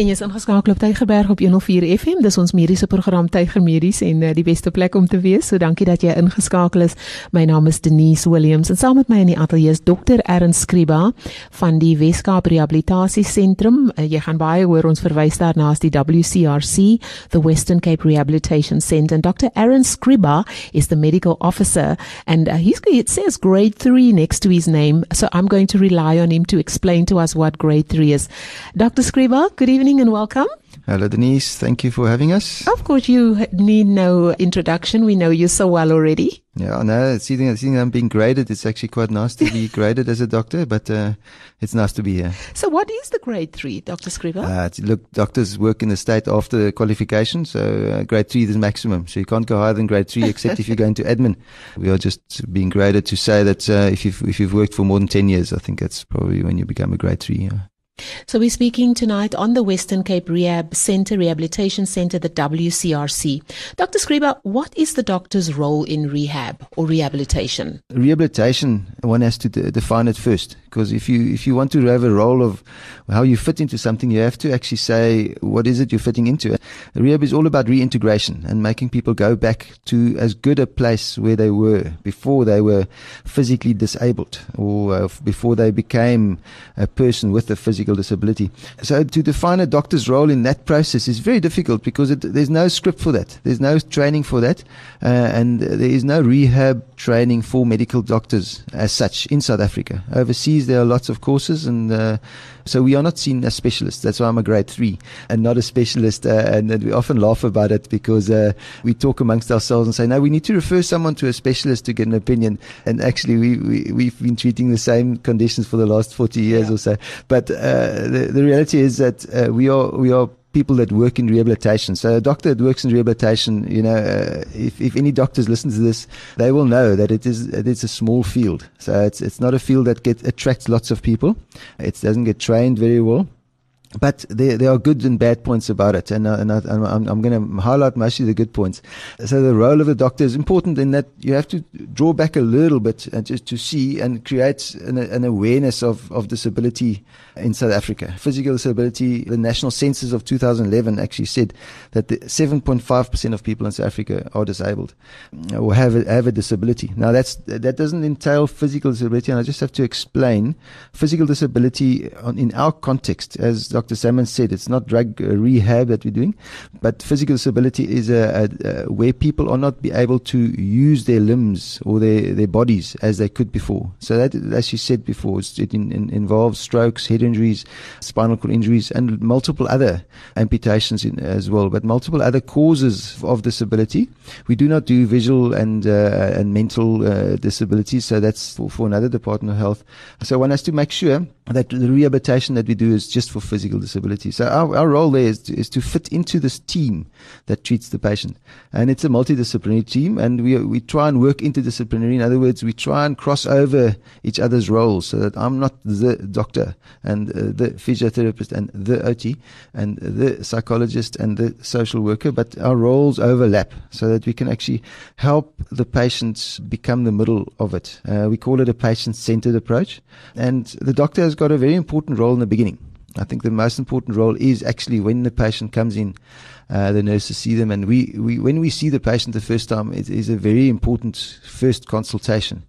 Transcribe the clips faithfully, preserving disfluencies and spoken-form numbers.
En jy is ingeskakel op Tygerberg op one oh four F M, dis ons mediese program Tygermedies en uh, die beste plek om te wees, so dankie dat jy ingeskakel is. My naam is Denise Williams en saam met my in die ateljee is dokter Ernst Skriba van die Weskaap Rehabilitasie Sentrum. Uh, jy gaan baie hoor, ons verwys daarna as die W C R C, the Western Cape Rehabilitation Centre. And Doctor Ernst Skriba is the medical officer and uh, he's, it says grade three next to his name, so I'm going to rely on him to explain to us what grade three is. Doctor Skriba, good evening. Good evening and welcome. Hello Denise, thank you for having us. Of course, you need no introduction, we know you so well already. Yeah, no, seeing, seeing I'm being graded, it's actually quite nice to be graded as a doctor, but uh, it's nice to be here. So what is the grade three, Doctor Skriba? Uh, look, doctors work in the state after qualification, so uh, grade three is the maximum. So you can't go higher than grade three except if you're going to admin. We are just being graded to say that uh, if, you've, if you've worked for more than ten years, I think that's probably when you become a grade three, yeah. So we're speaking tonight on the Western Cape Rehab Centre, Rehabilitation Centre, the W C R C. Doctor Skriba, what is the doctor's role in rehab or rehabilitation? Rehabilitation, one has to de- define it first, because if you if you want to have a role of how you fit into something, you have to actually say, what is it you're fitting into? Rehab is all about reintegration and making people go back to as good a place where they were before they were physically disabled or uh, before they became a person with a physical disability. So to define a doctor's role in that process is very difficult because it, there's no script for that. There's no training for that. Uh, and there is no rehab training for medical doctors as such in South Africa. Overseas, there are lots of courses, and uh, so we are not seen as specialists. That's why I'm a grade three and not a specialist. Uh, and, and we often laugh about it because uh, we talk amongst ourselves and say, no, we need to refer someone to a specialist to get an opinion. And actually, we, we, we've been treating the same conditions for the last forty years yeah. or so. But uh, Uh, the, the reality is that uh, we are we are people that work in rehabilitation. So a doctor that works in rehabilitation, you know, uh, if, if any doctors listen to this, they will know that it is it is a small field. So it's it's not a field that get, attracts lots of people. It doesn't get trained very well. But there, there are good and bad points about it, and, uh, and I, I'm, I'm going to highlight mostly the good points. So the role of the doctor is important in that you have to draw back a little bit and just to see and create an, an awareness of, of disability in South Africa. Physical disability, the national census of two thousand eleven actually said that the seven point five percent of people in South Africa are disabled or have a, have a disability. Now, that's that doesn't entail physical disability, and I just have to explain physical disability on, in our context as doctors. Doctor Salmon said it's not drug uh, rehab that we're doing, but physical disability is a, a, a where people are not be able to use their limbs or their, their bodies as they could before. So that, as you said before, it in, in involves strokes, head injuries, spinal cord injuries, and multiple other amputations in, as well. But multiple other causes of disability. We do not do visual and uh, and mental uh, disabilities, so that's for, for another Department of Health. So one has to make sure that the rehabilitation that we do is just for physical disability. So our, our role there is to, is to fit into this team that treats the patient, and it's a multidisciplinary team, and we we try and work interdisciplinary. In other words, we try and cross over each other's roles so that I'm not the doctor and uh, the physiotherapist and the O T and the psychologist and the social worker, but our roles overlap so that we can actually help the patients become the middle of it. Uh, we call it a patient-centered approach, and the doctor has got a very important role in the beginning. I think the most important role is actually when the patient comes in, uh, the nurses see them, and we, we when we see the patient the first time, it is a very important first consultation,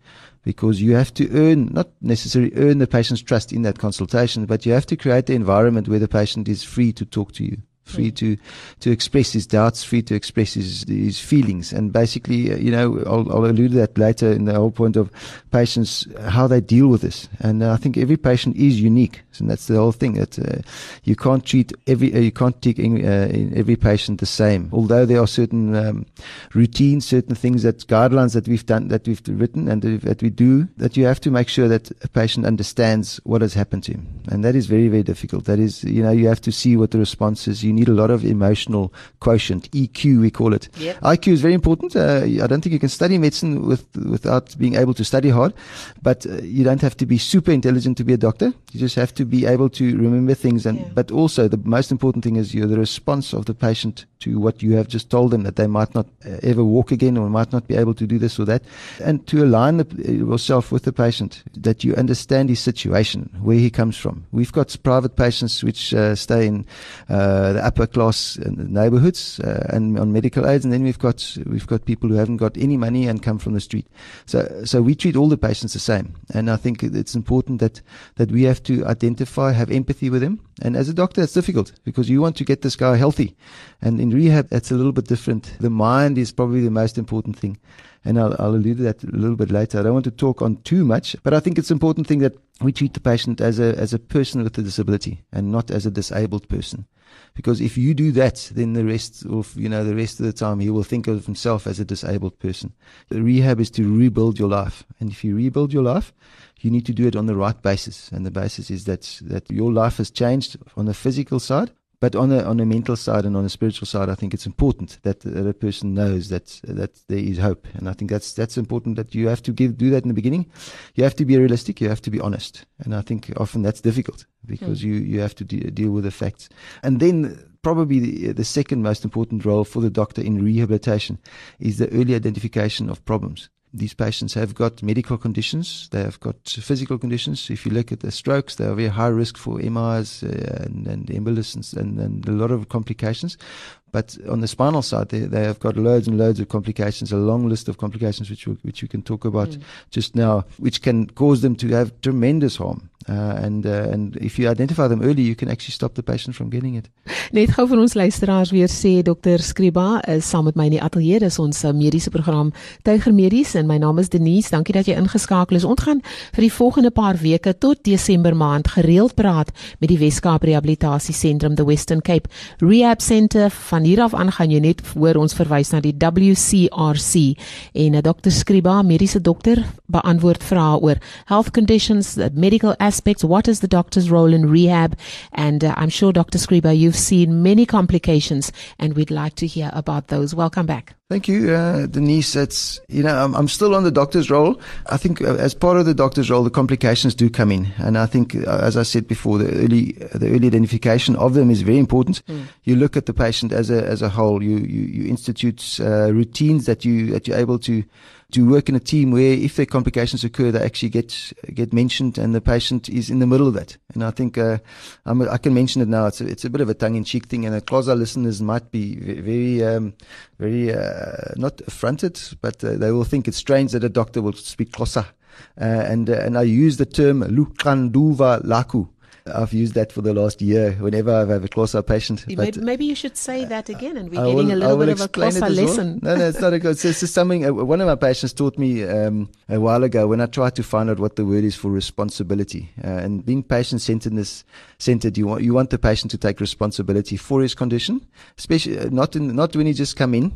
because you have to earn, not necessarily earn the patient's trust in that consultation, but you have to create the environment where the patient is free to talk to you. Free to, to express his doubts, free to express his, his feelings. And basically, you know, I'll, I'll allude to that later in the whole point of patients, how they deal with this. And I think every patient is unique. And that's the whole thing, that uh, you can't treat every, uh, you can't take in, uh, in every patient the same. Although there are certain um, routines, certain things that guidelines that we've done, that we've written and that we do, that you have to make sure that a patient understands what has happened to him. And that is very, very difficult. That is, you know, you have to see what the response is. You need a lot of emotional quotient, E Q we call it. Yep. I Q is very important. Uh, I don't think you can study medicine with, without being able to study hard, but uh, you don't have to be super intelligent to be a doctor. You just have to be able to remember things. And yeah. But also the most important thing is you're the response of the patient to what you have just told them, that they might not ever walk again or might not be able to do this or that, and to align the, yourself with the patient, that you understand his situation, where he comes from. We've got private patients which uh, stay in uh, the upper class neighborhoods uh, and on medical aids, and then we've got we've got people who haven't got any money and come from the street. So so we treat all the patients the same, and I think it's important that that we have to identify, have empathy with them. And as a doctor, it's difficult because you want to get this guy healthy, and in rehab, that's a little bit different. The mind is probably the most important thing, and I'll, I'll allude to that a little bit later. I don't want to talk on too much, but I think it's an important thing that we treat the patient as a as a person with a disability and not as a disabled person, because if you do that, then the rest of you know the rest of the time he will think of himself as a disabled person. The rehab is to rebuild your life, and if you rebuild your life, you need to do it on the right basis, and the basis is that that your life has changed on the physical side. But on a on a mental side and on a spiritual side, I think it's important that, that a person knows that that there is hope, and I think that's that's important. That you have to give do that in the beginning. You have to be realistic. You have to be honest, and I think often that's difficult because mm. you you have to de- deal with the facts. And then probably the, the second most important role for the doctor in rehabilitation is the early identification of problems. These patients have got medical conditions, they have got physical conditions. If you look at the strokes, they are very high risk for M Is uh, and, and embolisms and, and a lot of complications. But on the spinal side, they, they have got loads and loads of complications, a long list of complications which we, which we can talk about mm. just now, which can cause them to have tremendous harm. Uh, and, uh, and if you identify them early, you can actually stop the patient from getting it. Net gou vir ons luisteraars weer sê, dokter Skriba is saam met my in die atelier, is ons mediese program Tygermedies, en my naam is Denise. Dankie dat jy ingeskakel is. Ons gaan vir die volgende paar weke tot Desember maand gereeld praat met die Weskaap Rehabilitasie Sentrum, the Western Cape Rehab Centre. Van hier af aan gaan jy net hoor ons verwys na die W C R C, en dokter Skriba, mediese dokter, beantwoord vrae oor health conditions, medical aspects, what is the doctor's role in rehab, and uh, I'm sure Doctor Skriba, you've seen many complications and we'd like to hear about those. Welcome back. Thank you, uh, Denise. It's, you know, I'm, I'm still on the doctor's role. I think uh, as part of the doctor's role, the complications do come in. And I think, uh, as I said before, the early the early identification of them is very important. Mm. You look at the patient as a as a whole. You you, you institute uh, routines that you that you're able to to work in a team where if their complications occur, they actually get get mentioned, and the patient is in the middle of that. And I think uh, I'm, I can mention it now. It's a, it's a bit of a tongue-in-cheek thing, and the Xhosa listeners might be very um, very uh, Uh, not affronted, but uh, they will think it's strange that a doctor will speak Xhosa. Uh, and uh, and I use the term Lukanduva Laku. I've used that for the last year whenever I've had a Xhosa patient. Maybe, maybe you should say that again, and we're I getting will, a little bit of a Xhosa lesson. Well. No, no, it's not a good. It's just something. Uh, one of my patients taught me um, a while ago when I tried to find out what the word is for responsibility. Uh, and being patient-centeredness centered, you want you want the patient to take responsibility for his condition, especially uh, not in, not when he just come in,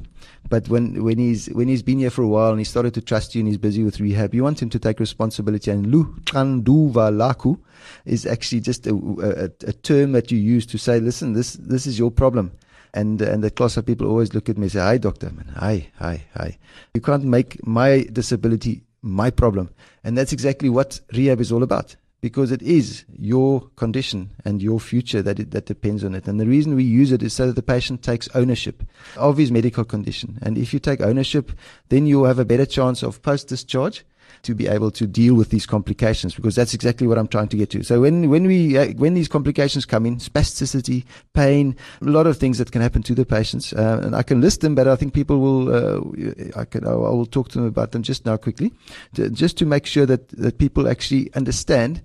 but when when he's when he's been here for a while and he started to trust you and he's busy with rehab. You want him to take responsibility. And lu tranduva laku is actually just A, a, a term that you use to say, listen, this this is your problem. And and the Xhosa people always look at me and say, hi, doctor, man, hi, hi, hi. You can't make my disability my problem. And that's exactly what rehab is all about, because it is your condition and your future that it, that depends on it. And the reason we use it is so that the patient takes ownership of his medical condition. And if you take ownership, then you'll have a better chance of post-discharge to be able to deal with these complications, because that's exactly what I'm trying to get to. So when when we uh, when these complications come in, spasticity, pain, a lot of things that can happen to the patients, uh, and I can list them, but I think people will. Uh, I can I will talk to them about them just now quickly, to, just to make sure that that people actually understand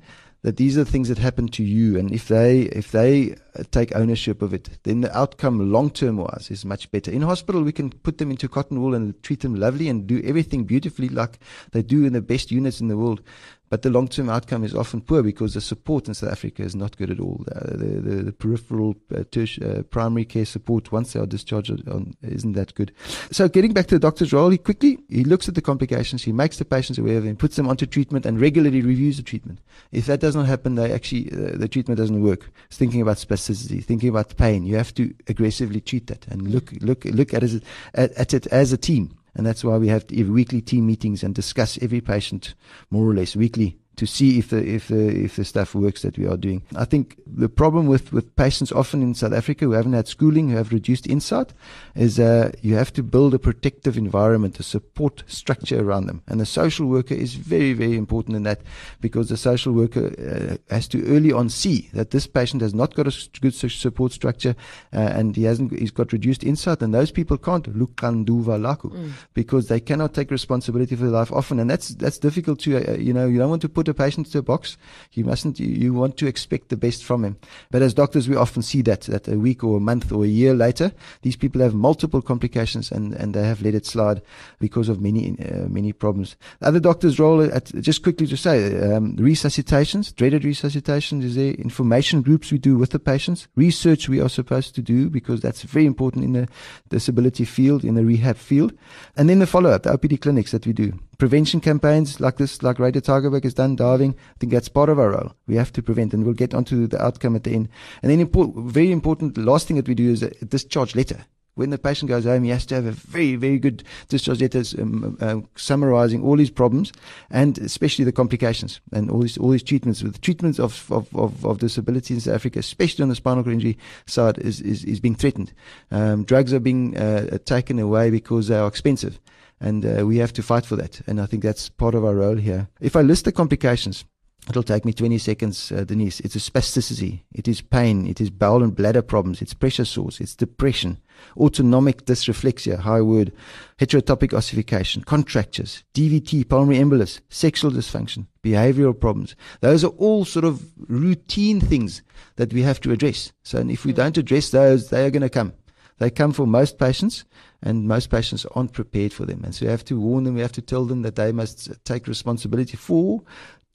that these are things that happen to you, and if they if they take ownership of it, then the outcome long-term wise is much better. In hospital, we can put them into cotton wool and treat them lovely and do everything beautifully like they do in the best units in the world. But the long-term outcome is often poor because the support in South Africa is not good at all. The, the, the, the peripheral uh, tertiary, uh, primary care support once they are discharged on, isn't that good. So getting back to the doctor's role, he quickly he looks at the complications, he makes the patients aware of them, puts them onto treatment, and regularly reviews the treatment. If that does not happen, they actually uh, the treatment doesn't work. It's thinking about spasticity, thinking about pain. You have to aggressively treat that and look look look at it, at, at it as a team. And that's why we have weekly team meetings and discuss every patient more or less weekly to see if the if the if the stuff works that we are doing. I think the problem with with patients often in South Africa who haven't had schooling, who have reduced insight, is uh, you have to build a protective environment, a support structure around them, and the social worker is very very important in that, because the social worker uh, has to early on see that this patient has not got a good support structure, uh, and he hasn't he's got reduced insight, and those people can't lukanduva laku mm. because they cannot take responsibility for their life often, and that's that's difficult to uh, you know you don't want to put a patient to a box. You mustn't. You, you want to expect the best from him. But as doctors, we often see that that a week or a month or a year later, these people have multiple complications and and they have let it slide because of many uh, many problems. The other doctors' role, at, just quickly to say, um, resuscitations, dreaded resuscitations, is there information groups we do with the patients, research we are supposed to do because that's very important in the disability field, in the rehab field, and then the follow-up, the O P D clinics that we do. Prevention campaigns like this, like Radio Tygerberg has done, diving, I think that's part of our role. We have to prevent, and we'll get onto the outcome at the end. And then important, very important, last thing that we do is a discharge letter. When the patient goes home, he has to have a very, very good discharge letter um, uh, summarizing all his problems, and especially the complications and all his all his treatments. With the treatments of, of, of, of disability in South Africa, especially on the spinal cord injury side, is, is, is being threatened. Um, drugs are being uh, taken away because they are expensive, and uh, we have to fight for that. And I think that's part of our role here. If I list the complications, it'll take me twenty seconds, uh, Denise. It's a spasticity. It is pain. It is bowel and bladder problems. It's pressure sores. It's depression. Autonomic dysreflexia, high word. Heterotopic ossification. Contractures. D V T, pulmonary embolus. Sexual dysfunction. Behavioral problems. Those are all sort of routine things that we have to address. So and if we don't address those, they are going to come. They come for most patients, and most patients aren't prepared for them. And so we have to warn them. We have to tell them that they must take responsibility for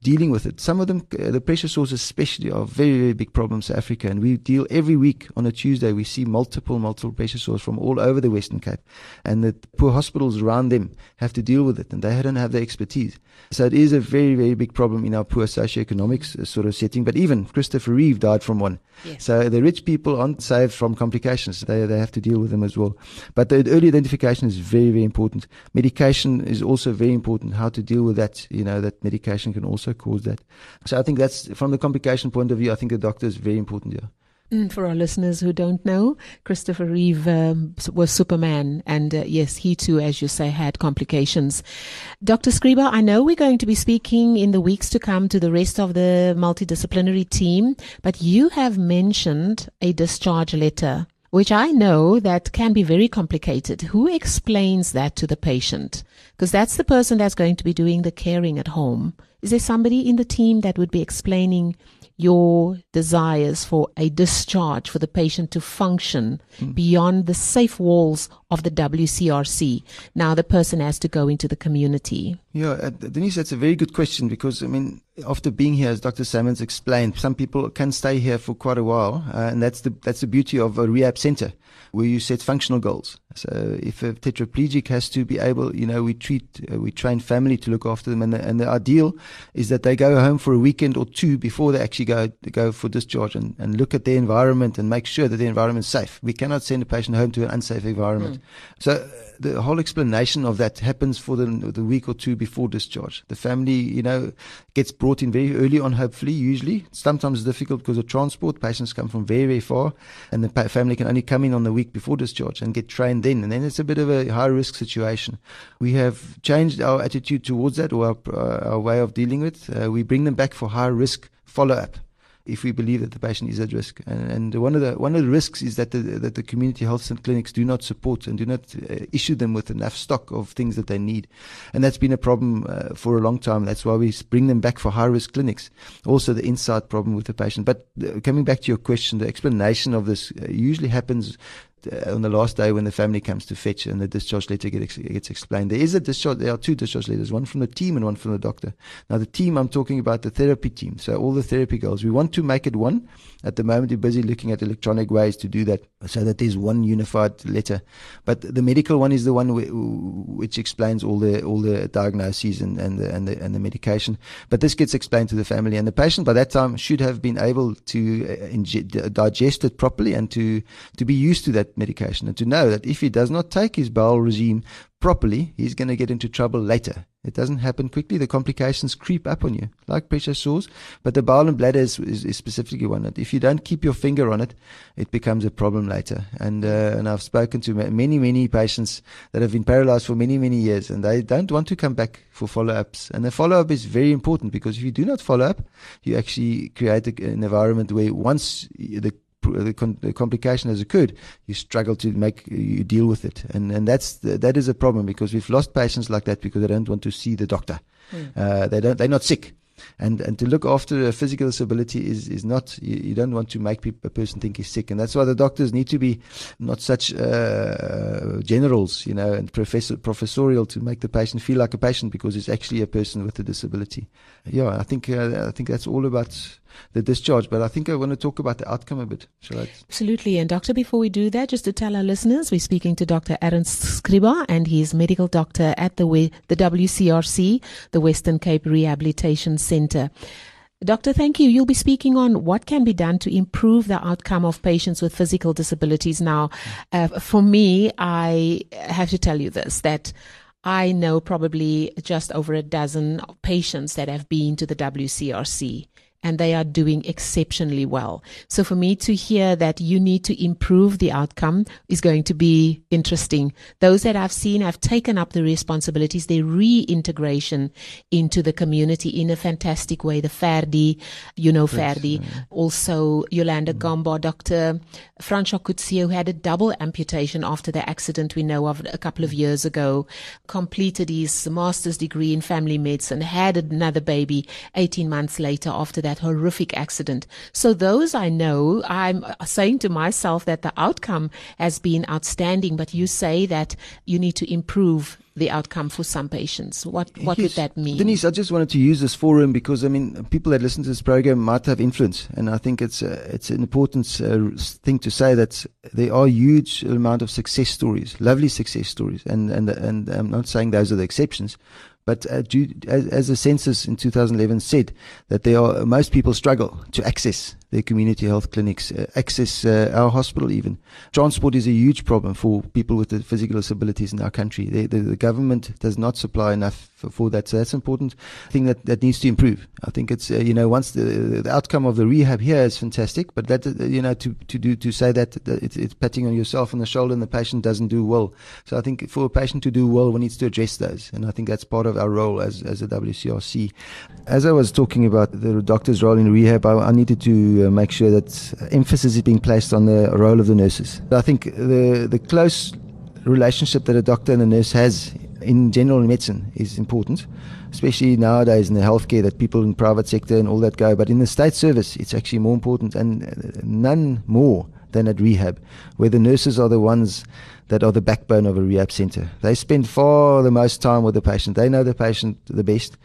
dealing with it. Some of them, uh, the pressure sores especially, are very, very big problems in Africa. And we deal every week on a Tuesday. We see multiple, multiple pressure sores from all over the Western Cape. And the poor hospitals around them have to deal with it. And they don't have the expertise. So it is a very, very big problem in our poor socioeconomic sort of setting. But even Christopher Reeve died from one. Yes. So the rich people aren't saved from complications. They, they have to deal with them as well. But the early identification is very, very important. Medication is also very important. How to deal with that, you know, that medication can also cause that. So I think that's, from the complication point of view, I think the doctor is very important here. Mm, for our listeners who don't know, Christopher Reeve um, was Superman, and uh, yes, he too, as you say, had complications. Doctor Skriba, I know we're going to be speaking in the weeks to come to the rest of the multidisciplinary team, but you have mentioned a discharge letter, which I know that can be very complicated. Who explains that to the patient? Because that's the person that's going to be doing the caring at home. Is there somebody in the team that would be explaining your desires for a discharge for the patient to function mm. beyond the safe walls of the W C R C? Now the person has to go into the community. Yeah, uh, Denise, that's a very good question, because, I mean, after being here, as Doctor Simons explained, some people can stay here for quite a while, uh, and that's the that's the beauty of a rehab center, where you set functional goals. So if a tetraplegic has to be able, you know, we treat, uh, we train family to look after them, and the, and the ideal is that they go home for a weekend or two before they actually go go for discharge, and, and look at their environment and make sure that their environment is safe. We cannot send a patient home to an unsafe environment. Mm. So the whole explanation of that happens for the, the week or two before discharge. The family, you know, gets brought in very early on, hopefully, usually. Sometimes it's difficult because of transport. Patients come from very, very far, and the pa- family can only come in on the week before discharge and get trained then. And then it's a bit of a high-risk situation. We have changed our attitude towards that, or our, uh, our way of dealing with it. Uh, we bring them back for high-risk follow-up, if we believe that the patient is at risk. And, and one of the one of the risks is that the, that the community health and clinics do not support and do not uh, issue them with enough stock of things that they need. And that's been a problem uh, for a long time. That's why we bring them back for high-risk clinics. Also the insight problem with the patient. But uh, coming back to your question, the explanation of this uh, usually happens Uh, on the last day when the family comes to fetch, and the discharge letter gets, gets explained. There is a discharge, there are two discharge letters, one from the team and one from the doctor. Now the team, I'm talking about the therapy team, so all the therapy goals. We want to make it one. At the moment we're busy looking at electronic ways to do that, so that there's one unified letter. But the medical one is the one w- which explains all the all the diagnoses and, and, the, and, the, and the medication. But this gets explained to the family, and the patient by that time should have been able to uh, inge- digest it properly, and to, to be used to that medication, and to know that if he does not take his bowel regime properly, he's going to get into trouble later. It doesn't happen quickly. The complications creep up on you, like pressure sores. But the bowel and bladder is, is, is specifically one that, if you don't keep your finger on it, it becomes a problem later. And uh, and I've spoken to many, many patients that have been paralyzed for many, many years, and they don't want to come back for follow-ups. And the follow-up is very important, because if you do not follow up, you actually create a, an environment where once the The, com- the complication has occurred, you struggle to make you deal with it, and and that's the, that is a problem, because we've lost patients like that because they don't want to see the doctor. Mm. Uh, they don't. They're not sick, and and to look after a physical disability is is not. You, you don't want to make pe- a person think he's sick, and that's why the doctors need to be not such uh, generals, you know, and professor professorial to make the patient feel like a patient, because it's actually a person with a disability. Yeah, I think uh, I think that's all about the discharge, but I think I want to talk about the outcome a bit. Shall I? Absolutely. And doctor, before we do that, just to tell our listeners, we're speaking to Doctor Ernst Skriba, and he's medical doctor at the we- the W C R C, the Western Cape Rehabilitation Centre. Doctor, thank you. You'll be speaking on what can be done to improve the outcome of patients with physical disabilities. Now, uh, for me, I have to tell you this, that I know probably just over a dozen patients that have been to the W C R C, and they are doing exceptionally well. So for me to hear that you need to improve the outcome is going to be interesting. Those that I've seen have taken up the responsibilities, their reintegration into the community in a fantastic way. The Ferdi, you know, Ferdi, yes, yeah. Also Yolanda mm. Gamba, Doctor Francois Kutsi, who had a double amputation after the accident we know of a couple of years ago, completed his master's degree in family medicine, had another baby eighteen months later after that horrific accident. So those I know, I'm saying to myself that the outcome has been outstanding, but you say that you need to improve the outcome for some patients. What what yes. would that mean? Denise, I just wanted to use this forum because, I mean, people that listen to this program might have influence, and I think it's uh, it's an important uh, thing to say that there are huge amount of success stories, lovely success stories, and, and, and I'm not saying those are the exceptions, but uh, do, as, as the census in two thousand eleven said, that there are, most people struggle to access their community health clinics, uh, access uh, our hospital even. Transport is a huge problem for people with the physical disabilities in our country. They, the, the government does not supply enough for, for that, so that's an important thing that, that needs to improve. I think it's, uh, you know, once the, the outcome of the rehab here is fantastic, but that, uh, you know, to, to do, to say that, that it's, it's patting on yourself on the shoulder and the patient doesn't do well. So I think for a patient to do well, one needs to address those, and I think that's part of our role as, as a W C R C. As I was talking about the doctor's role in rehab, I, I needed to make sure that emphasis is being placed on the role of the nurses. I think the the close relationship that a doctor and a nurse has in general in medicine is important, especially nowadays in the healthcare that people in private sector and all that go. But in the state service, it's actually more important, and none more than at rehab, where the nurses are the ones that are the backbone of a rehab centre. They spend far the most time with the patient. They know the patient the best,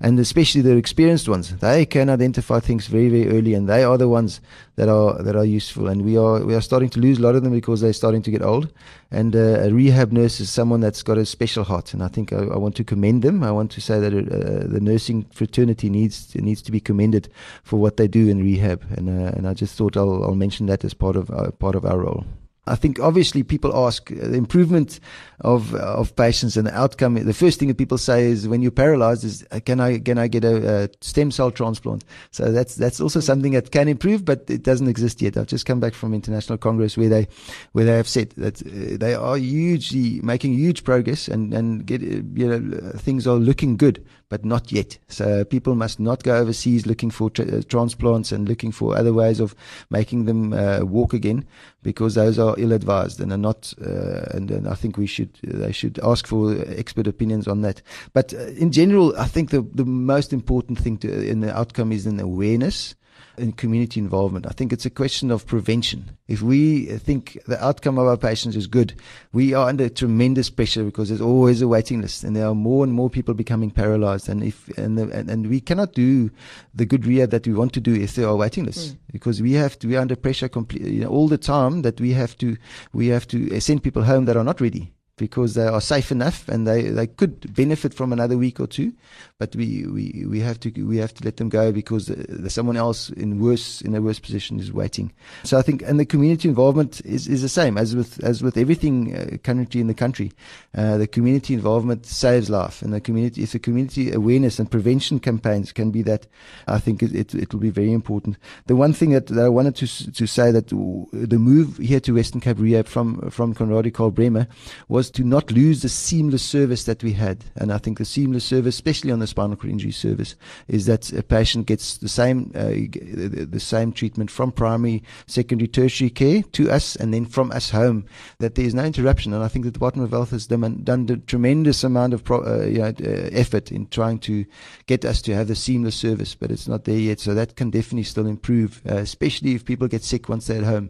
and especially the experienced ones. They can identify things very, very early, and they are the ones that are that are useful. And we are we are starting to lose a lot of them because they're starting to get old. And uh, a rehab nurse is someone that's got a special heart, and I think I, I want to commend them. I want to say that uh, the nursing fraternity needs needs to be commended for what they do in rehab. And uh, and I just thought I'll, I'll mention that as part of our, part of our role. I think obviously people ask the improvement of of patients and the outcome. The first thing that people say is when you're paralyzed is can I can I get a, a stem cell transplant? So that's that's also something that can improve, but it doesn't exist yet. I've just come back from International Congress where they where they have said that uh, they are hugely making huge progress and and get uh, you know things are looking good, but not yet. So people must not go overseas looking for tra- uh, transplants and looking for other ways of making them uh, walk again, because those are ill-advised and are not uh, and, and I think we should they should ask for expert opinions on that. But uh, in general, I think the, the most important thing to, in the outcome is an awareness and community involvement. I think it's a question of prevention. If we think the outcome of our patients is good, we are under tremendous pressure because there's always a waiting list, and there are more and more people becoming paralyzed. And if and the, and, and we cannot do the good rehab that we want to do if there are waiting lists, mm. because we have to, we are under pressure complete, you know, all the time that we have to we have to send people home that are not ready. because they are safe enough, and they, they could benefit from another week or two, but we, we, we have to we have to let them go because someone else in worse in a worse position is waiting. So I think, and the community involvement is, is the same as with as with everything uh, currently in the country. Uh, the community involvement saves life, and the community if the community awareness and prevention campaigns can be that, I think it it, it will be very important. The one thing that, that I wanted to to say that the move here to Western Cape Rehab from from Conradie, Karl Bremer, was to not lose the seamless service that we had. And I think the seamless service, especially on the spinal cord injury service, is that a patient gets the same uh, the same treatment from primary, secondary, tertiary care to us, and then from us home, that there is no interruption. And I think that the Department of Health has done, done a tremendous amount of pro, uh, you know, uh, effort in trying to get us to have the seamless service, but it's not there yet. So that can definitely still improve, uh, especially if people get sick once they're at home,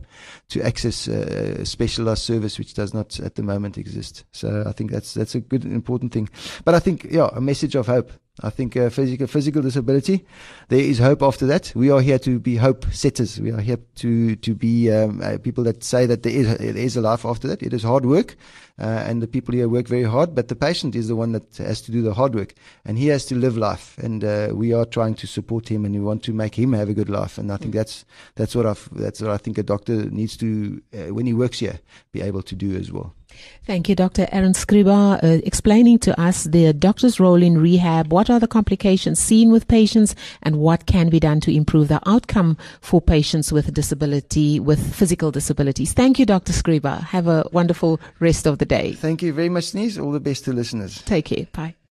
to access uh, specialized service, which does not at the moment exist. So I think that's that's a good important thing. But I think, yeah, a message of hope. I think uh, physical physical disability, there is hope after that. We are here to be hope setters. We are here to to be um, uh, people that say that there is, there is a life after that. It is hard work, uh, and the people here work very hard, but the patient is the one that has to do the hard work, and he has to live life. And uh, we are trying to support him, and we want to make him have a good life. And I think that's that's what I that's what I think a doctor needs to uh, when he works here be able to do as well. Thank you, Doctor Ernst Skriba, uh, explaining to us the doctor's role in rehab, what are the complications seen with patients, and what can be done to improve the outcome for patients with disability, with physical disabilities. Thank you, Doctor Skriba. Have a wonderful rest of the day. Thank you very much, Denise. All the best to listeners. Take care. Bye.